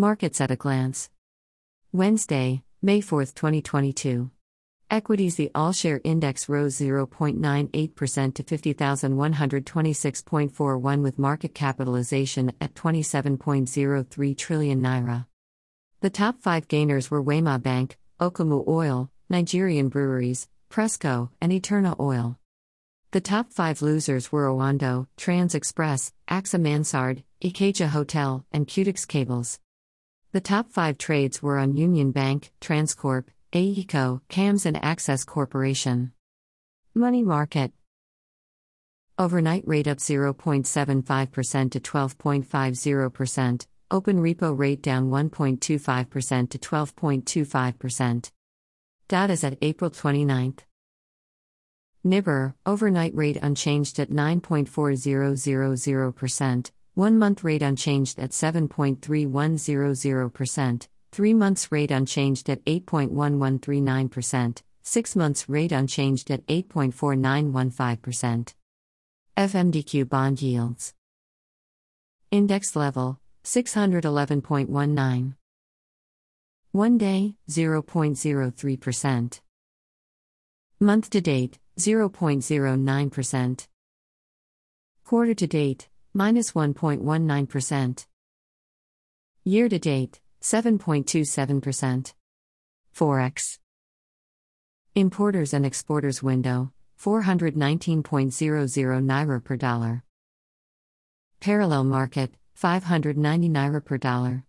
Markets at a glance. Wednesday, May 4, 2022. Equities. The all-share index rose 0.98% to 50,126.41 with market capitalization at 27.03 trillion naira. The top five gainers were Wema Bank, Okumu Oil, Nigerian Breweries, Presco, and Eterna Oil. The top five losers were Owando, Trans Express, AXA Mansard, Ikeja Hotel, and Cutix Cables. The top five trades were on Union Bank, Transcorp, AECO, CAMS and Access Corporation. Money Market. Overnight rate up 0.75% to 12.50%, open repo rate down 1.25% to 12.25%. Data as at April 29. NIBOR, overnight rate unchanged at 9.4000%, 1 month rate unchanged at 7.3100%. 3 months rate unchanged at 8.1139%, 6 months rate unchanged at 8.4915%. FMDQ bond yields. Index level, 611.19. 1 day, 0.03%. Month to date, 0.09%. Quarter to date, -1.19%. Year to date, 7.27%. Forex. Importers and exporters window, 419.00 naira per dollar. Parallel market, 590 naira per dollar.